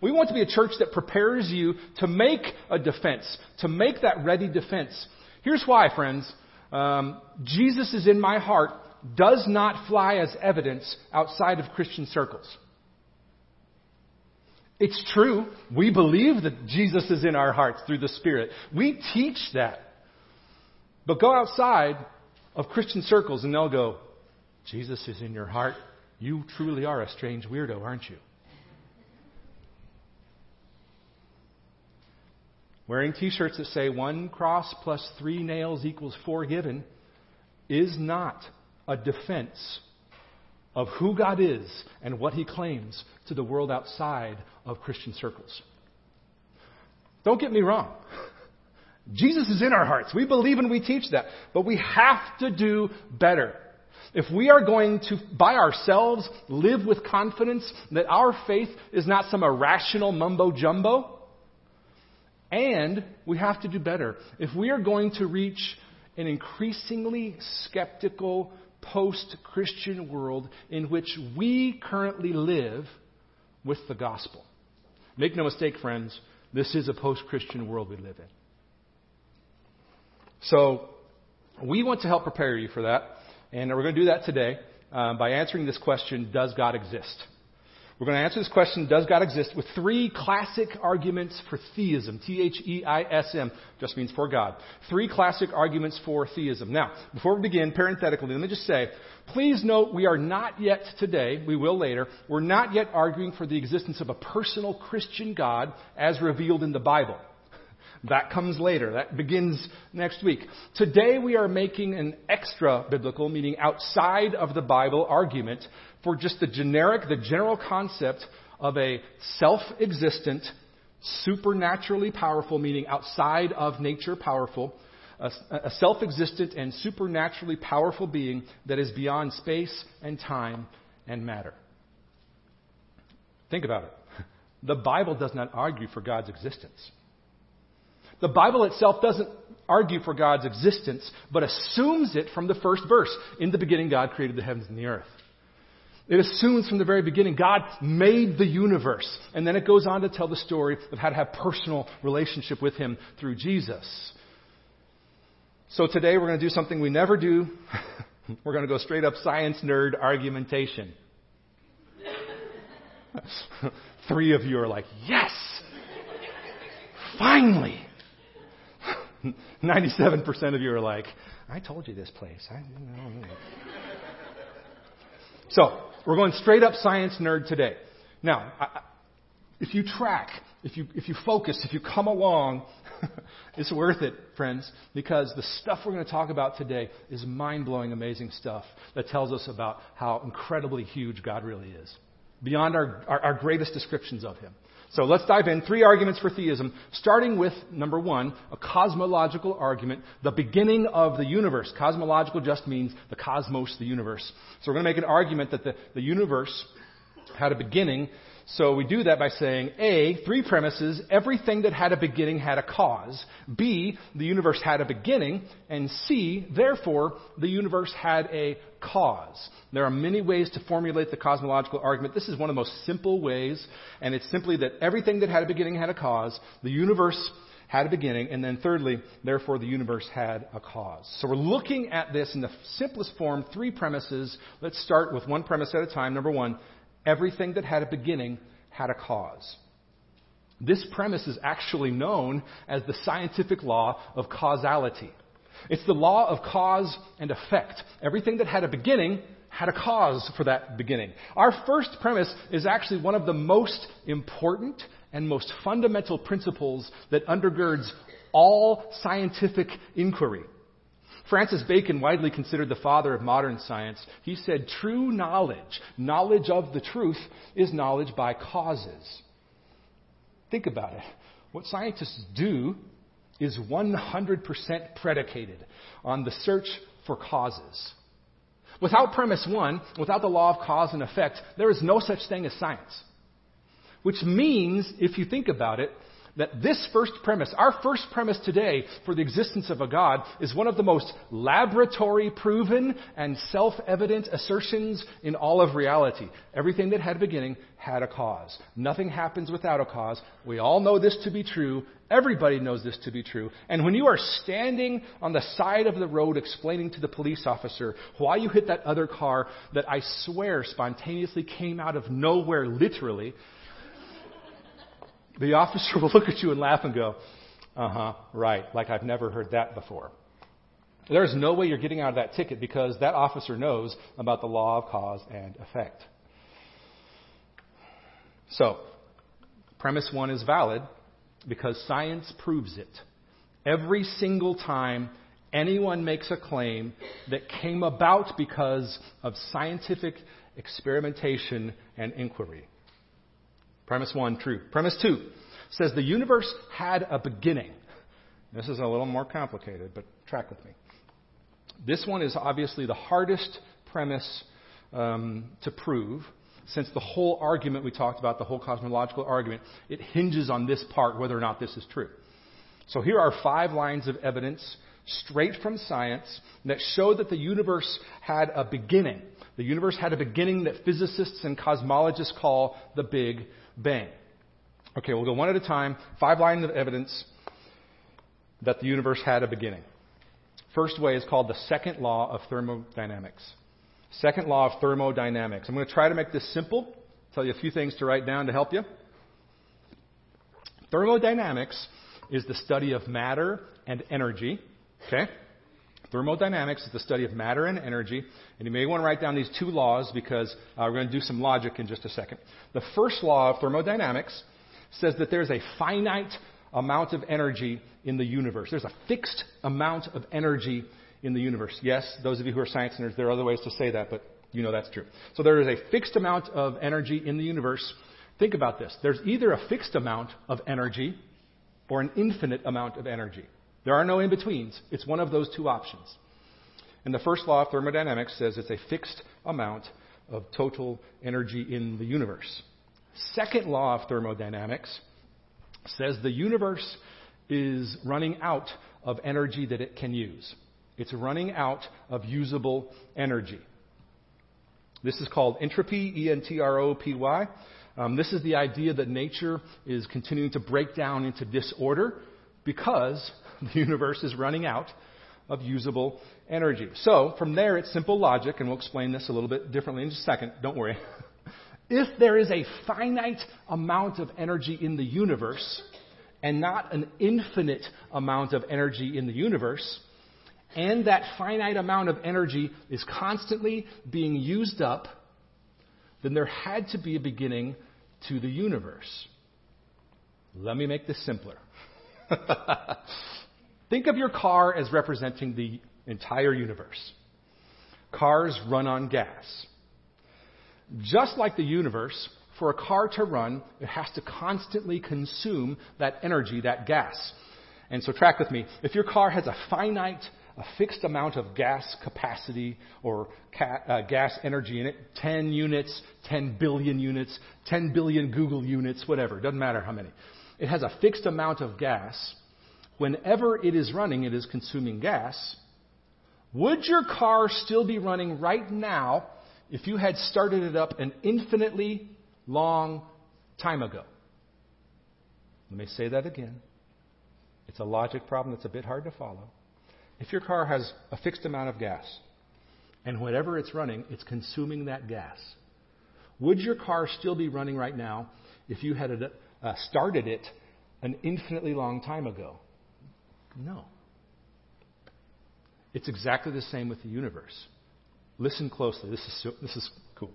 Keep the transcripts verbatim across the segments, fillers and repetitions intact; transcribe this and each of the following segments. We want to be a church that prepares you to make a defense, to make that ready defense. Here's why, friends. Um, Jesus is in my heart does not fly as evidence outside of Christian circles. It's true. We believe that Jesus is in our hearts through the Spirit. We teach that. But go outside of Christian circles and they'll go, Jesus is in your heart. You truly are a strange weirdo, aren't you? Wearing t-shirts that say one cross plus three nails equals four given is not a defense of who God is and what he claims to the world outside of Christian circles. Don't get me wrong. Jesus is in our hearts. We believe and we teach that. But we have to do better. If we are going to, by ourselves, live with confidence that our faith is not some irrational mumbo-jumbo, and we have to do better. If we are going to reach an increasingly skeptical post-Christian world in which we currently live with the gospel. Make no mistake, friends, this is a post-Christian world we live in. So we want to help prepare you for that. And we're going to do that today uh, by answering this question, does God exist? We're going to answer this question, does God exist, with three classic arguments for theism. T H E I S M just means for God. Three classic arguments for theism. Now, before we begin, parenthetically, let me just say, please note we are not yet today, we will later, we're not yet arguing for the existence of a personal Christian God as revealed in the Bible. That comes later. That begins next week. Today we are making an extra biblical, meaning outside of the Bible, argument for just the generic, the general concept of a self-existent, supernaturally powerful, meaning outside of nature powerful, a, a self-existent and supernaturally powerful being that is beyond space and time and matter. Think about it. The Bible does not argue for God's existence. The Bible itself doesn't argue for God's existence, but assumes it from the first verse. In the beginning, God created the heavens and the earth. It assumes from the very beginning, God made the universe. And then it goes on to tell the story of how to have personal relationship with him through Jesus. So today we're going to do something we never do. We're going to go straight up science nerd argumentation. Three of you are like, yes, finally. ninety-seven percent of you are like, I told you this place. I don't know. So we're going straight up science nerd today. Now, I, if you track, if you if you focus, if you come along, it's worth it, friends, because the stuff we're going to talk about today is mind-blowing, amazing stuff that tells us about how incredibly huge God really is, beyond our, our, our greatest descriptions of him. So let's dive in. Three arguments for theism, starting with, number one, a cosmological argument, the beginning of the universe. Cosmological just means the cosmos, the universe. So we're going to make an argument that the, the universe had a beginning. So we do that by saying, A, three premises, everything that had a beginning had a cause. B, the universe had a beginning. And C, therefore, the universe had a cause. There are many ways to formulate the cosmological argument. This is one of the most simple ways, and it's simply that everything that had a beginning had a cause. The universe had a beginning, and then thirdly, therefore the universe had a cause. So we're looking at this in the simplest form, three premises. Let's start with one premise at a time. Number one, everything that had a beginning had a cause. This premise is actually known as the scientific law of causality. It's the law of cause and effect. Everything that had a beginning had a cause for that beginning. Our first premise is actually one of the most important and most fundamental principles that undergirds all scientific inquiry. Francis Bacon, widely considered the father of modern science, he said, true knowledge, knowledge of the truth, is knowledge by causes. Think about it. What scientists do is one hundred percent predicated on the search for causes. Without premise one, without the law of cause and effect, there is no such thing as science. Which means, if you think about it, that this first premise, our first premise today for the existence of a God, is one of the most laboratory-proven and self-evident assertions in all of reality. Everything that had a beginning had a cause. Nothing happens without a cause. We all know this to be true. Everybody knows this to be true. And when you are standing on the side of the road explaining to the police officer why you hit that other car that I swear spontaneously came out of nowhere, literally, the officer will look at you and laugh and go, uh-huh, right, like I've never heard that before. There's no way you're getting out of that ticket because that officer knows about the law of cause and effect. So, premise one is valid because science proves it. Every single time anyone makes a claim that came about because of scientific experimentation and inquiry. Premise one, true. Premise two says the universe had a beginning. This is a little more complicated, but track with me. This one is obviously the hardest premise um, to prove. Since the whole argument we talked about, the whole cosmological argument, it hinges on this part, whether or not this is true. So here are five lines of evidence straight from science that show that the universe had a beginning. The universe had a beginning that physicists and cosmologists call the Big Bang. Okay, we'll go one at a time. Five lines of evidence that the universe had a beginning. First way is called the second law of thermodynamics. Second law of thermodynamics. I'm going to try to make this simple. Tell you a few things to write down to help you. Thermodynamics is the study of matter and energy. Okay? Thermodynamics is the study of matter and energy. And you may want to write down these two laws because uh, we're going to do some logic in just a second. The first law of thermodynamics says that there's a finite amount of energy in the universe. There's a fixed amount of energy in the universe. Yes, those of you who are science nerds, there are other ways to say that, but you know that's true. So there is a fixed amount of energy in the universe. Think about this. There's either a fixed amount of energy or an infinite amount of energy. There are no in-betweens. It's one of those two options. And the first law of thermodynamics says it's a fixed amount of total energy in the universe. Second law of thermodynamics says the universe is running out of energy that it can use. It's running out of usable energy. This is called entropy, E N T R O P Y. Um, this is the idea that nature is continuing to break down into disorder because the universe is running out of usable energy. So from there, it's simple logic, and we'll explain this a little bit differently in just a second. Don't worry. If there is a finite amount of energy in the universe and not an infinite amount of energy in the universe, and that finite amount of energy is constantly being used up, then there had to be a beginning to the universe. Let me make this simpler. Think of your car as representing the entire universe. Cars run on gas. Just like the universe, for a car to run, it has to constantly consume that energy, that gas. And so track with me. If your car has a finite a fixed amount of gas capacity or ca- uh, gas energy in it, ten units, ten billion units, ten billion Google units, whatever, doesn't matter how many. It has a fixed amount of gas. Whenever it is running, it is consuming gas. Would your car still be running right now if you had started it up an infinitely long time ago? Let me say that again. It's a logic problem that's a bit hard to follow. If your car has a fixed amount of gas, and whatever it's running, it's consuming that gas, would your car still be running right now if you had uh, started it an infinitely long time ago? No. It's exactly the same with the universe. Listen closely. This is so, this is cool.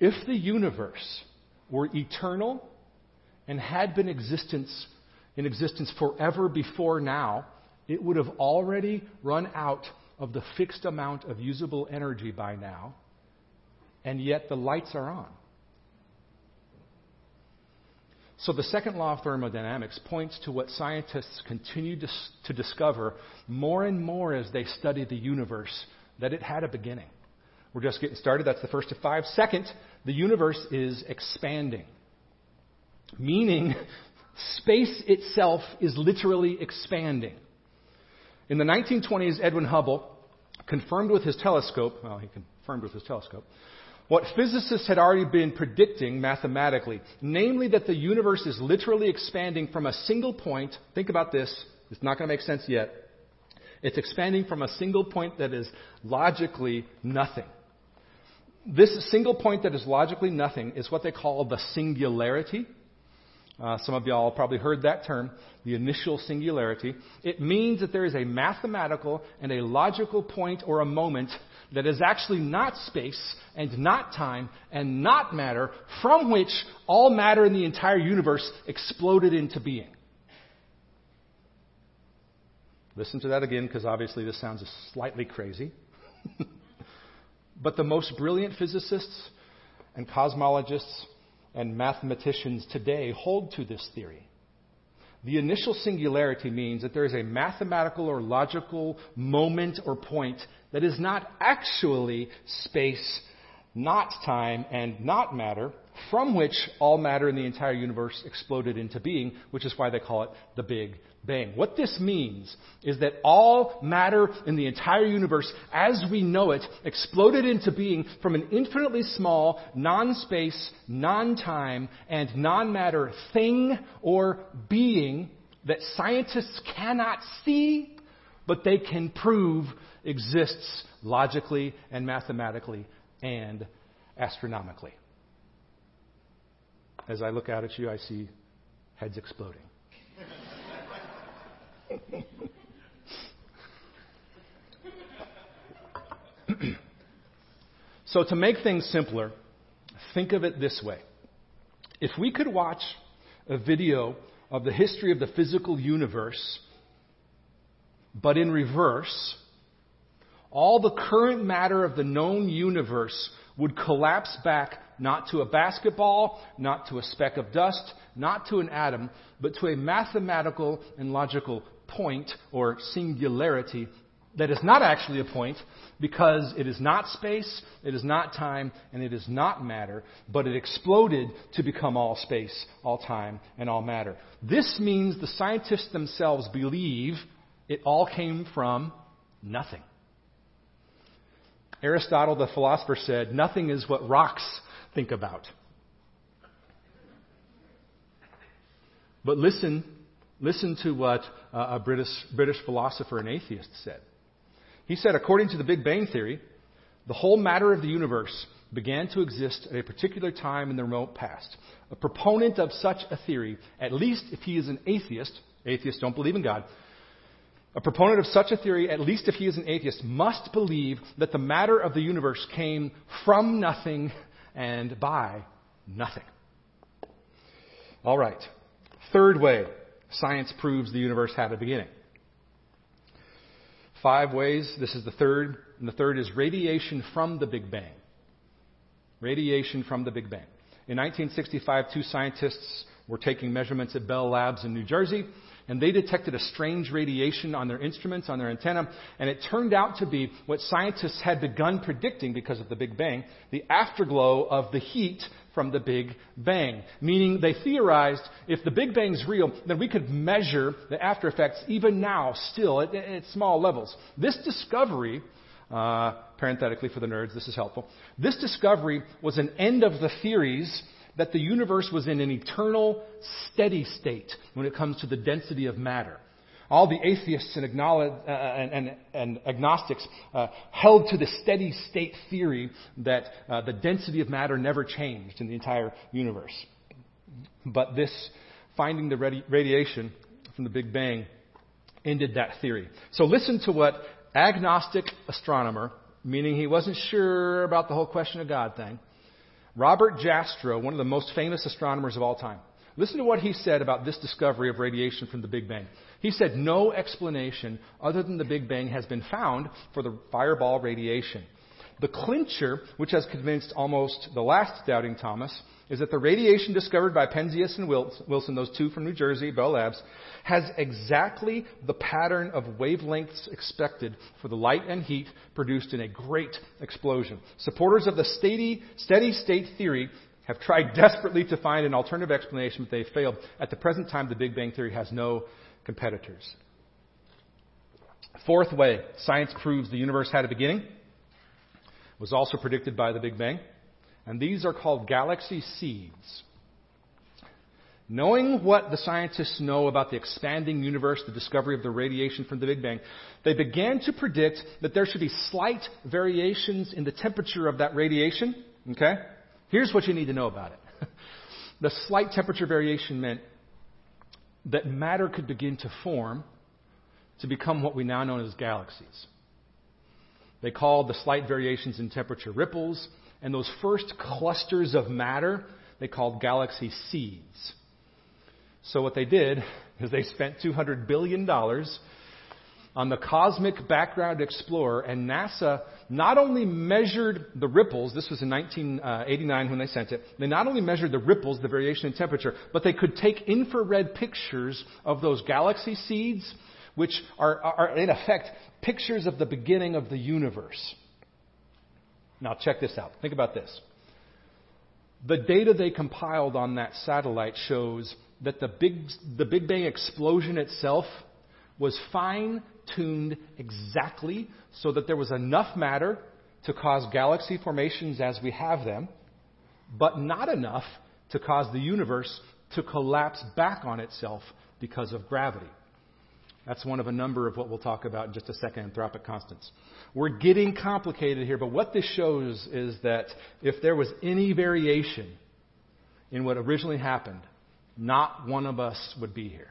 If the universe were eternal and had been existence in existence forever before now, it would have already run out of the fixed amount of usable energy by now, and yet the lights are on. So the second law of thermodynamics points to what scientists continue to, to discover more and more as they study the universe, that it had a beginning. We're just getting started. That's the first of five. Second, the universe is expanding. meaning space itself is literally expanding. In the nineteen twenties, Edwin Hubble confirmed with his telescope, well, he confirmed with his telescope, what physicists had already been predicting mathematically, namely that the universe is literally expanding from a single point. Think about this. It's not going to make sense yet. It's expanding from a single point that is logically nothing. This single point that is logically nothing is what they call the singularity. Uh, some of y'all probably heard that term, the initial singularity. It means that there is a mathematical and a logical point or a moment that is actually not space and not time and not matter, from which all matter in the entire universe exploded into being. Listen to that again, because obviously this sounds slightly crazy. But the most brilliant physicists and cosmologists and mathematicians today hold to this theory. The initial singularity means that there is a mathematical or logical moment or point that is not actually space, not time, and not matter, from which all matter in the entire universe exploded into being, which is why they call it the Big Bang. What this means is that all matter in the entire universe, as we know it, exploded into being from an infinitely small, non-space, non-time, and non-matter thing or being that scientists cannot see, but they can prove exists logically and mathematically and astronomically. As I look out at you, I see heads exploding. So to make things simpler, think of it this way. If we could watch a video of the history of the physical universe, but in reverse, all the current matter of the known universe would collapse back, not to a basketball, not to a speck of dust, not to an atom, but to a mathematical and logical point or singularity that is not actually a point, because it is not space, it is not time, and it is not matter, but it exploded to become all space, all time, and all matter. This means the scientists themselves believe it all came from nothing. Aristotle, the philosopher, said, "Nothing is what rocks think about." But listen, listen to what uh, a British, British philosopher and atheist said. He said, according to the Big Bang theory, the whole matter of the universe began to exist at a particular time in the remote past. A proponent of such a theory, at least if he is an atheist, atheists don't believe in God, A proponent of such a theory, at least if he is an atheist, must believe that the matter of the universe came from nothing and by nothing. All right. Third way science proves the universe had a beginning. Five ways. This is the third. And the third is radiation from the Big Bang. Radiation from the Big Bang. In nineteen sixty-five, two scientists were taking measurements at Bell Labs in New Jersey, and they detected a strange radiation on their instruments, on their antenna, and it turned out to be what scientists had begun predicting because of the Big Bang, the afterglow of the heat from the Big Bang. Meaning they theorized, if the Big Bang's real, then we could measure the after effects even now, still, at, at small levels. This discovery, uh, parenthetically for the nerds, this is helpful, this discovery was an end of the theories that the universe was in an eternal, steady state when it comes to the density of matter. All the atheists and, acknowledge, uh, and, and, and agnostics uh, held to the steady state theory that uh, the density of matter never changed in the entire universe. But this, finding the radi- radiation from the Big Bang, ended that theory. So listen to what agnostic astronomer, meaning he wasn't sure about the whole question of God thing, Robert Jastrow, one of the most famous astronomers of all time. Listen to what he said about this discovery of radiation from the Big Bang. He said, no explanation other than the Big Bang has been found for the fireball radiation. The clincher, which has convinced almost the last doubting Thomas, is that the radiation discovered by Penzias and Wilson, those two from New Jersey, Bell Labs, has exactly the pattern of wavelengths expected for the light and heat produced in a great explosion. Supporters of the steady, steady state theory have tried desperately to find an alternative explanation, but they failed. At the present time, the Big Bang Theory has no competitors. Fourth way, science proves the universe had a beginning. It was also predicted by the Big Bang. And these are called galaxy seeds. Knowing what the scientists know about the expanding universe, the discovery of the radiation from the Big Bang, they began to predict that there should be slight variations in the temperature of that radiation. Okay? Here's what you need to know about it. The slight temperature variation meant that matter could begin to form to become what we now know as galaxies. They called the slight variations in temperature ripples, and those first clusters of matter they called galaxy seeds. So what they did is they spent two hundred billion dollars on the Cosmic Background Explorer, and NASA not only measured the ripples, this was in nineteen eighty-nine when they sent it, they not only measured the ripples, the variation in temperature, but they could take infrared pictures of those galaxy seeds, which are, are in effect pictures of the beginning of the universe. Now check this out. Think about this. The data they compiled on that satellite shows that the Big, the Big Bang explosion itself was fine-tuned exactly so that there was enough matter to cause galaxy formations as we have them, but not enough to cause the universe to collapse back on itself because of gravity. That's one of a number of what we'll talk about in just a second, anthropic constants. We're getting complicated here, but what this shows is that if there was any variation in what originally happened, not one of us would be here.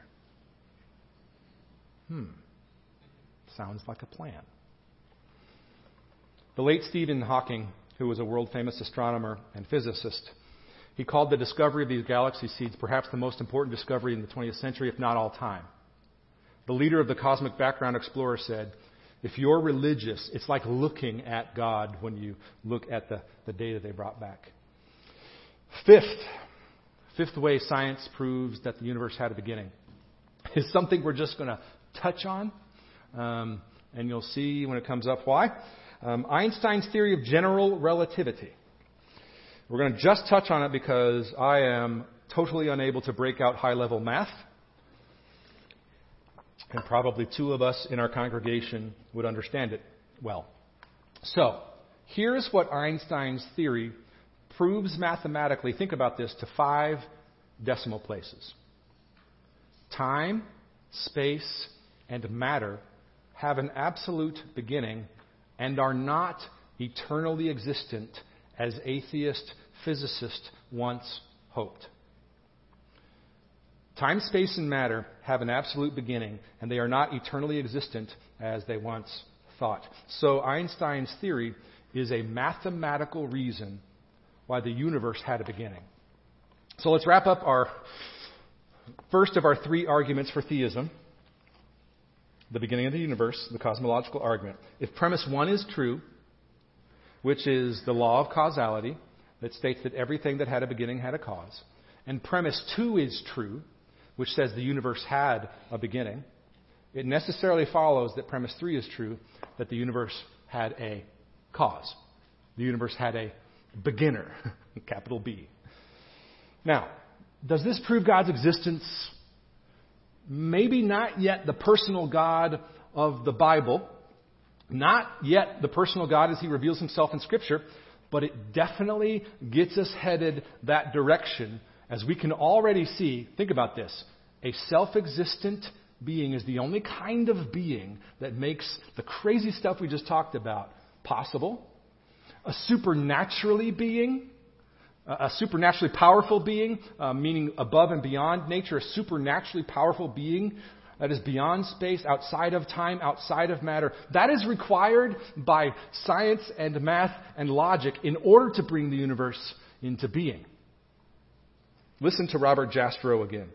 Hmm. Sounds like a plan. The late Stephen Hawking, who was a world-famous astronomer and physicist, he called the discovery of these galaxy seeds perhaps the most important discovery in the twentieth century, if not all time. The leader of the Cosmic Background Explorer said, if you're religious, it's like looking at God when you look at the, the data they brought back. Fifth, fifth way science proves that the universe had a beginning is something we're just going to touch on, um, and you'll see when it comes up why. Um, Einstein's theory of general relativity. We're going to just touch on it because I am totally unable to break out high-level math. And probably two of us in our congregation would understand it well. So, here's what Einstein's theory proves mathematically. Think about this to five decimal places. Time, space, and matter have an absolute beginning and are not eternally existent as atheist physicists once hoped. Time, space, and matter have an absolute beginning, and they are not eternally existent as they once thought. So Einstein's theory is a mathematical reason why the universe had a beginning. So let's wrap up our first of our three arguments for theism, the beginning of the universe, the cosmological argument. If premise one is true, which is the law of causality that states that everything that had a beginning had a cause, and premise two is true, which says the universe had a beginning, it necessarily follows that premise three is true, that the universe had a cause. The universe had a beginner, capital B. Now, does this prove God's existence? Maybe not yet the personal God of the Bible, not yet the personal God as he reveals himself in Scripture, but it definitely gets us headed that direction. As we can already see, think about this, a self-existent being is the only kind of being that makes the crazy stuff we just talked about possible. A supernaturally being, a supernaturally powerful being, uh, meaning above and beyond nature, a supernaturally powerful being that is beyond space, outside of time, outside of matter. That is required by science and math and logic in order to bring the universe into being. Listen to Robert Jastrow again.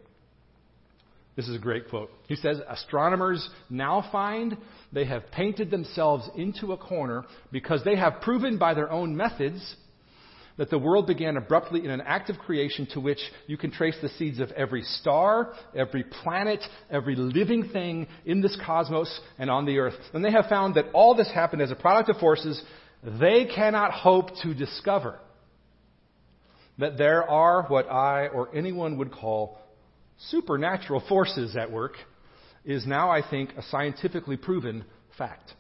This is a great quote. He says, astronomers now find they have painted themselves into a corner because they have proven by their own methods that the world began abruptly in an act of creation to which you can trace the seeds of every star, every planet, every living thing in this cosmos and on the earth. And they have found that all this happened as a product of forces they cannot hope to discover. that there are what I or anyone would call supernatural forces at work is now, I think, a scientifically proven fact.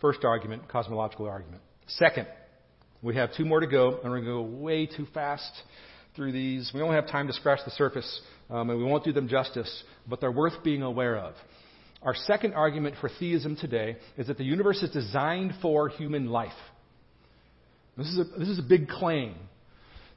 First argument, cosmological argument. Second, we have two more to go, and we're going to go way too fast through these. We only have time to scratch the surface, um, and we won't do them justice, but they're worth being aware of. Our second argument for theism today is that the universe is designed for human life. This is a, this is a big claim.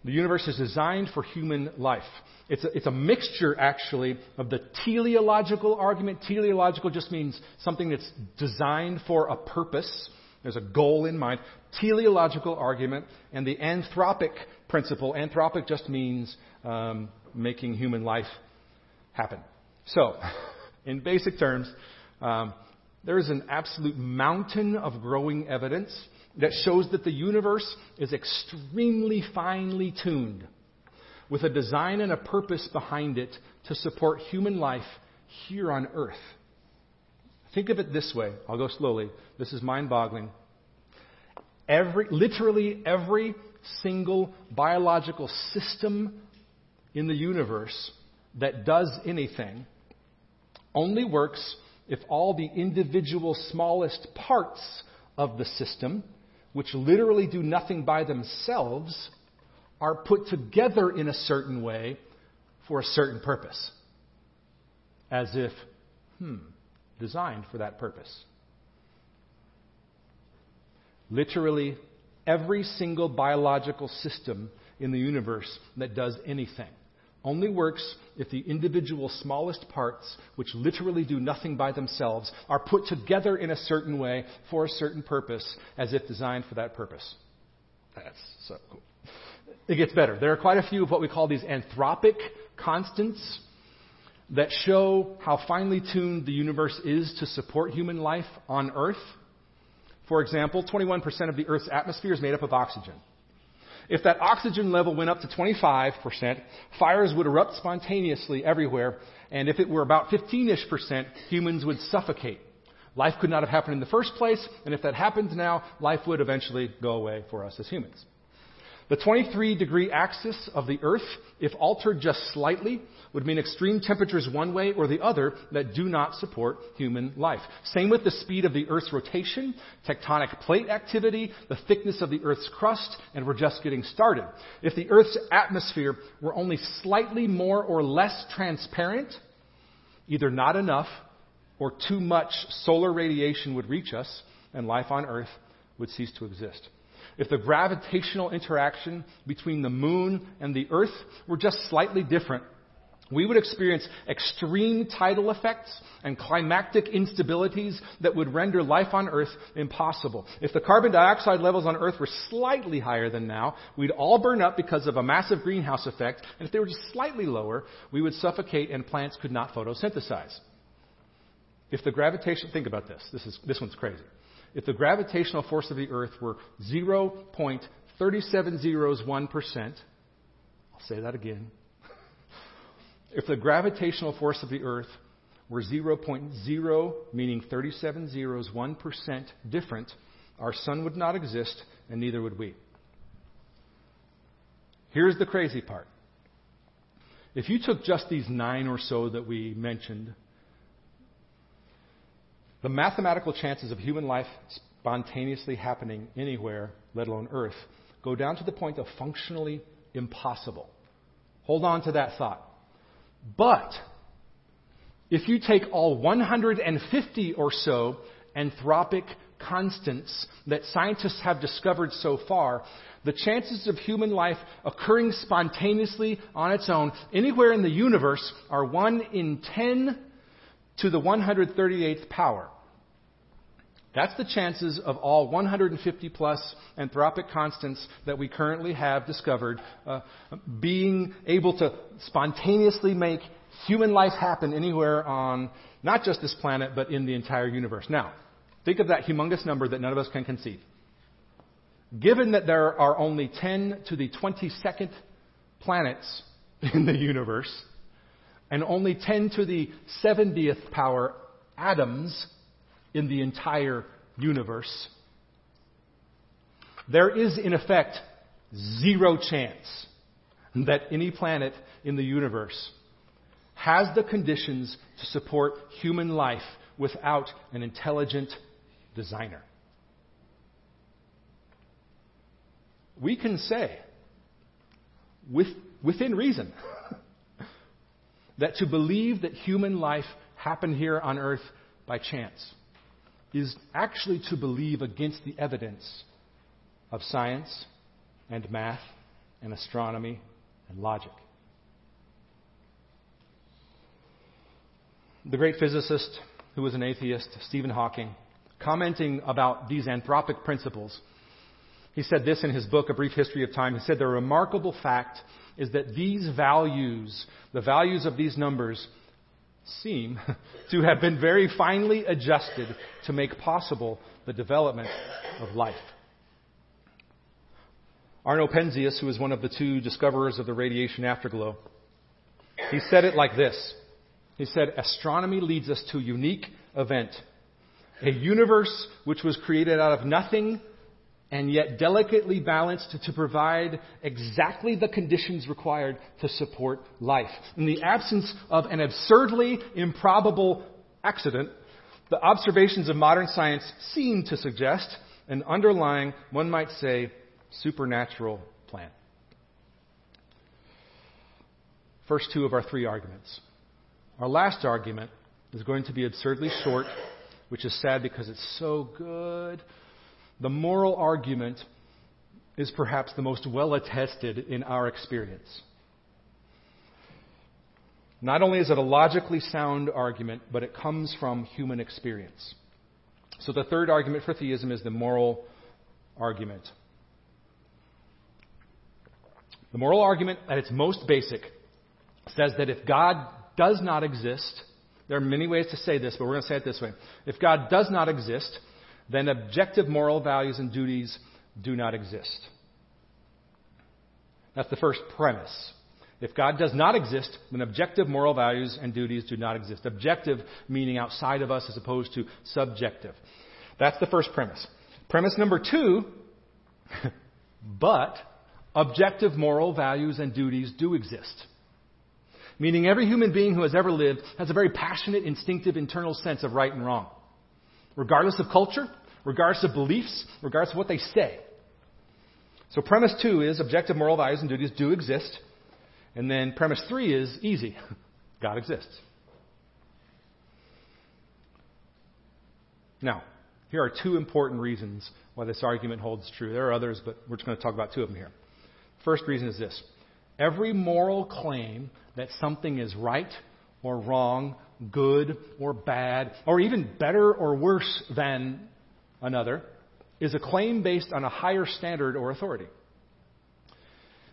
The universe is designed for human life. It's a, it's a mixture, actually, of the teleological argument. Teleological just means something that's designed for a purpose. There's a goal in mind. Teleological argument and the anthropic principle. Anthropic just means um, making human life happen. So, in basic terms, um, there is an absolute mountain of growing evidence that shows that the universe is extremely finely tuned with a design and a purpose behind it to support human life here on Earth. Think of it this way. I'll go slowly. This is mind-boggling. Every, literally every single biological system in the universe that does anything only works if all the individual smallest parts of the system, which literally do nothing by themselves, are put together in a certain way for a certain purpose. As if, hmm, designed for that purpose. Literally every single biological system in the universe that does anything only works if the individual smallest parts, which literally do nothing by themselves, are put together in a certain way for a certain purpose, as if designed for that purpose. That's so cool. It gets better. There are quite a few of what we call these anthropic constants that show how finely tuned the universe is to support human life on Earth. For example, twenty-one percent of the Earth's atmosphere is made up of oxygen. If that oxygen level went up to twenty-five percent, fires would erupt spontaneously everywhere, and if it were about fifteen-ish percent, humans would suffocate. Life could not have happened in the first place, and if that happened now, life would eventually go away for us as humans. The twenty-three degree axis of the Earth, if altered just slightly, would mean extreme temperatures one way or the other that do not support human life. Same with the speed of the Earth's rotation, tectonic plate activity, the thickness of the Earth's crust, and we're just getting started. If the Earth's atmosphere were only slightly more or less transparent, either not enough or too much solar radiation would reach us, and life on Earth would cease to exist. If the gravitational interaction between the moon and the Earth were just slightly different, we would experience extreme tidal effects and climactic instabilities that would render life on Earth impossible. If the carbon dioxide levels on Earth were slightly higher than now, we'd all burn up because of a massive greenhouse effect, and if they were just slightly lower, we would suffocate and plants could not photosynthesize. If the gravitational, think about this. This is this one's crazy. If the gravitational force of the Earth were zero point three seven zero one percent, I'll say that again. If the gravitational force of the Earth were zero point zero, meaning thirty-seven zeros, one percent different, our sun would not exist, and neither would we. Here's the crazy part. If you took just these nine or so that we mentioned, the mathematical chances of human life spontaneously happening anywhere, let alone Earth, go down to the point of functionally impossible. Hold on to that thought. But if you take all one hundred fifty or so anthropic constants that scientists have discovered so far, the chances of human life occurring spontaneously on its own anywhere in the universe are one in ten to the one hundred thirty-eighth power. That's the chances of all one hundred fifty plus anthropic constants that we currently have discovered uh, being able to spontaneously make human life happen anywhere on not just this planet, but in the entire universe. Now, think of that humongous number that none of us can conceive. Given that there are only ten to the twenty-second planets in the universe, and only ten to the seventieth power atoms in the entire universe, there is, in effect, zero chance that any planet in the universe has the conditions to support human life without an intelligent designer. We can say, with, within reason, that to believe that human life happened here on Earth by chance is actually to believe against the evidence of science and math and astronomy and logic. The great physicist who was an atheist, Stephen Hawking, commenting about these anthropic principles, he said this in his book, A Brief History of Time. He said, the remarkable fact is that these values, the values of these numbers, seem to have been very finely adjusted to make possible the development of life. Arno Penzias, who is one of the two discoverers of the radiation afterglow, he said it like this. He said, astronomy leads us to a unique event, a universe which was created out of nothing and yet delicately balanced to provide exactly the conditions required to support life. In the absence of an absurdly improbable accident, the observations of modern science seem to suggest an underlying, one might say, supernatural plan. First two of our three arguments. Our last argument is going to be absurdly short, which is sad because it's so good. The moral argument is perhaps the most well attested in our experience. Not only is it a logically sound argument, but it comes from human experience. So the third argument for theism is the moral argument. The moral argument, at its most basic, says that if God does not exist, there are many ways to say this, but we're going to say it this way. If God does not exist, then objective moral values and duties do not exist. That's the first premise. If God does not exist, then objective moral values and duties do not exist. Objective meaning outside of us as opposed to subjective. That's the first premise. Premise number two, but objective moral values and duties do exist. Meaning every human being who has ever lived has a very passionate, instinctive, internal sense of right and wrong. Regardless of culture, regardless of beliefs, regardless of what they say. So premise two is objective moral values and duties do exist. And then premise three is easy. God exists. Now, here are two important reasons why this argument holds true. There are others, but we're just going to talk about two of them here. First reason is this. Every moral claim that something is right or wrong, good or bad, or even better or worse than another, is a claim based on a higher standard or authority.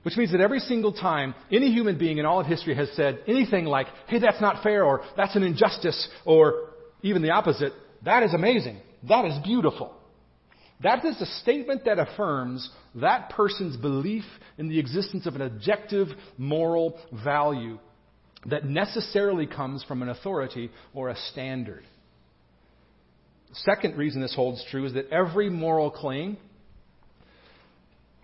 Which means that every single time any human being in all of history has said anything like, hey, that's not fair, or that's an injustice, or even the opposite, that is amazing, that is beautiful. That is a statement that affirms that person's belief in the existence of an objective moral value that necessarily comes from an authority or a standard. The second reason this holds true is that every moral claim,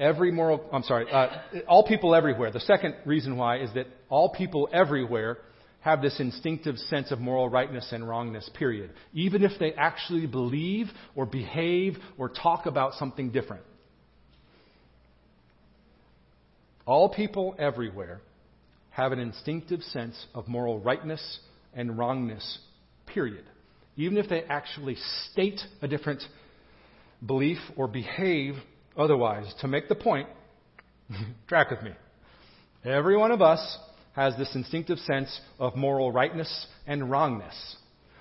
every moral, I'm sorry, uh, all people everywhere, the second reason why is that all people everywhere have this instinctive sense of moral rightness and wrongness, period. Even if they actually believe or behave or talk about something different. All people everywhere have an instinctive sense of moral rightness and wrongness, period. Even if they actually state a different belief or behave otherwise. To make the point, track with me. Every one of us has this instinctive sense of moral rightness and wrongness.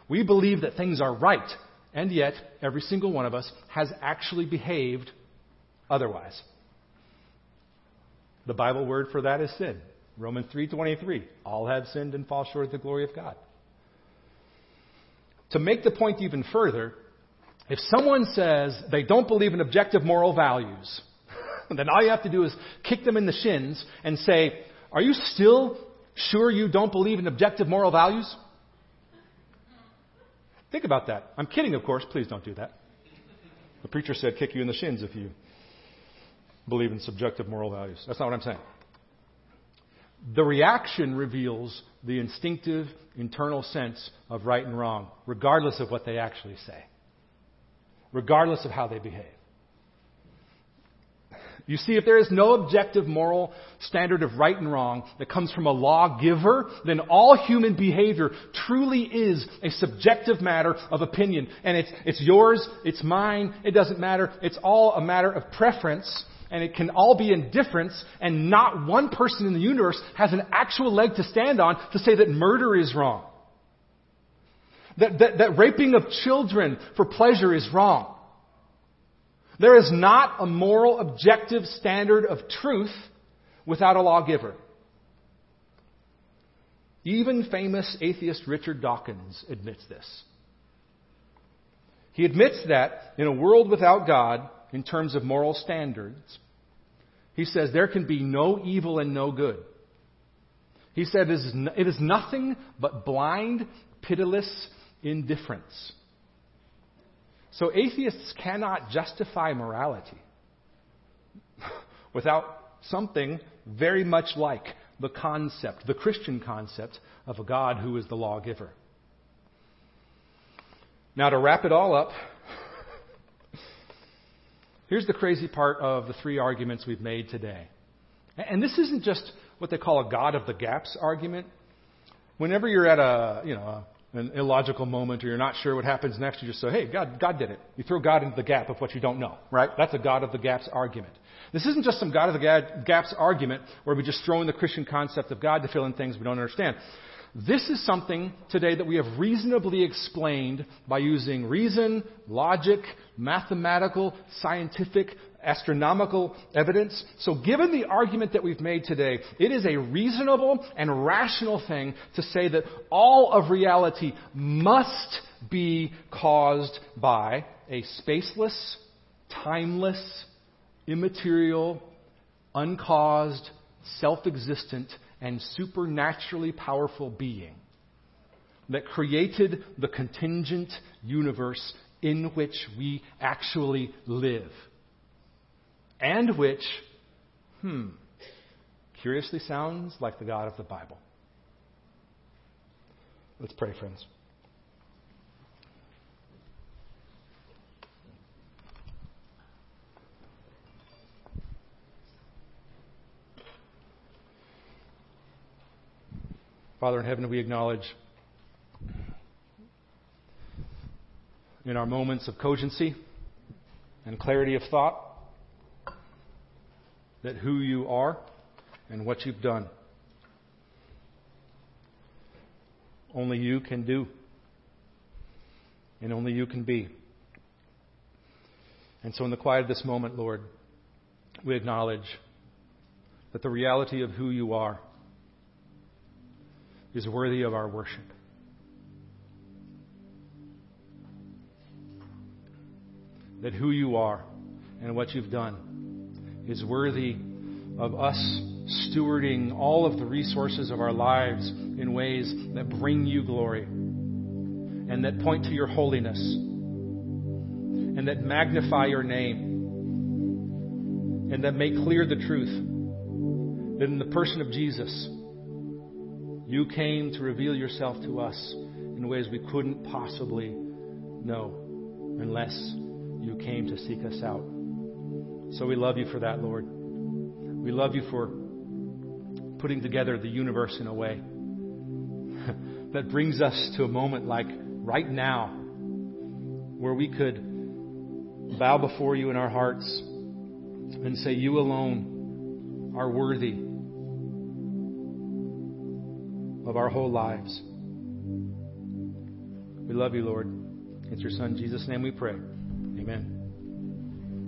We believe that things are right, and yet every single one of us has actually behaved otherwise. The Bible word for that is sin. Romans three twenty-three, all have sinned and fall short of the glory of God. To make the point even further, if someone says they don't believe in objective moral values, then all you have to do is kick them in the shins and say, are you still sure you don't believe in objective moral values? Think about that. I'm kidding, of course. Please don't do that. The preacher said kick you in the shins if you believe in subjective moral values. That's not what I'm saying. The reaction reveals the instinctive internal sense of right and wrong, regardless of what they actually say, regardless of how they behave. You see, if there is no objective moral standard of right and wrong that comes from a lawgiver, then all human behavior truly is a subjective matter of opinion. And it's, it's yours, it's mine, it doesn't matter. It's all a matter of preference, and it can all be indifference, and not one person in the universe has an actual leg to stand on to say that murder is wrong, that, that, that raping of children for pleasure is wrong. There is not a moral objective standard of truth without a lawgiver. Even famous atheist Richard Dawkins admits this. He admits that in a world without God, in terms of moral standards, he says there can be no evil and no good. He said it is nothing but blind, pitiless indifference. So atheists cannot justify morality without something very much like the concept, the Christian concept of a God who is the lawgiver. Now, to wrap it all up, here's the crazy part of the three arguments we've made today. And this isn't just what they call a God of the gaps argument. Whenever you're at a, you know, a an illogical moment, or you're not sure what happens next, you just say, hey, God, God did it. You throw God into the gap of what you don't know, right? That's a God of the gaps argument. This isn't just some God of the ga- gaps argument where we just throw in the Christian concept of God to fill in things we don't understand. This is something today that we have reasonably explained by using reason, logic, mathematical, scientific, astronomical evidence. So given the argument that we've made today, it is a reasonable and rational thing to say that all of reality must be caused by a spaceless, timeless, immaterial, uncaused, self-existent, and supernaturally powerful being that created the contingent universe in which we actually live. And which, hmm, curiously sounds like the God of the Bible. Let's pray, friends. Father in heaven, we acknowledge in our moments of cogency and clarity of thought that who you are and what you've done. Only you can do, and only you can be. And so in the quiet of this moment, Lord, we acknowledge that the reality of who you are is worthy of our worship. That who you are and what you've done is worthy of us stewarding all of the resources of our lives in ways that bring you glory and that point to your holiness and that magnify your name and that make clear the truth that in the person of Jesus, you came to reveal yourself to us in ways we couldn't possibly know unless you came to seek us out. So we love you for that, Lord. We love you for putting together the universe in a way that brings us to a moment like right now where we could bow before you in our hearts and say, you alone are worthy of our whole lives. We love you, Lord. It's your Son, Jesus' name we pray. Amen.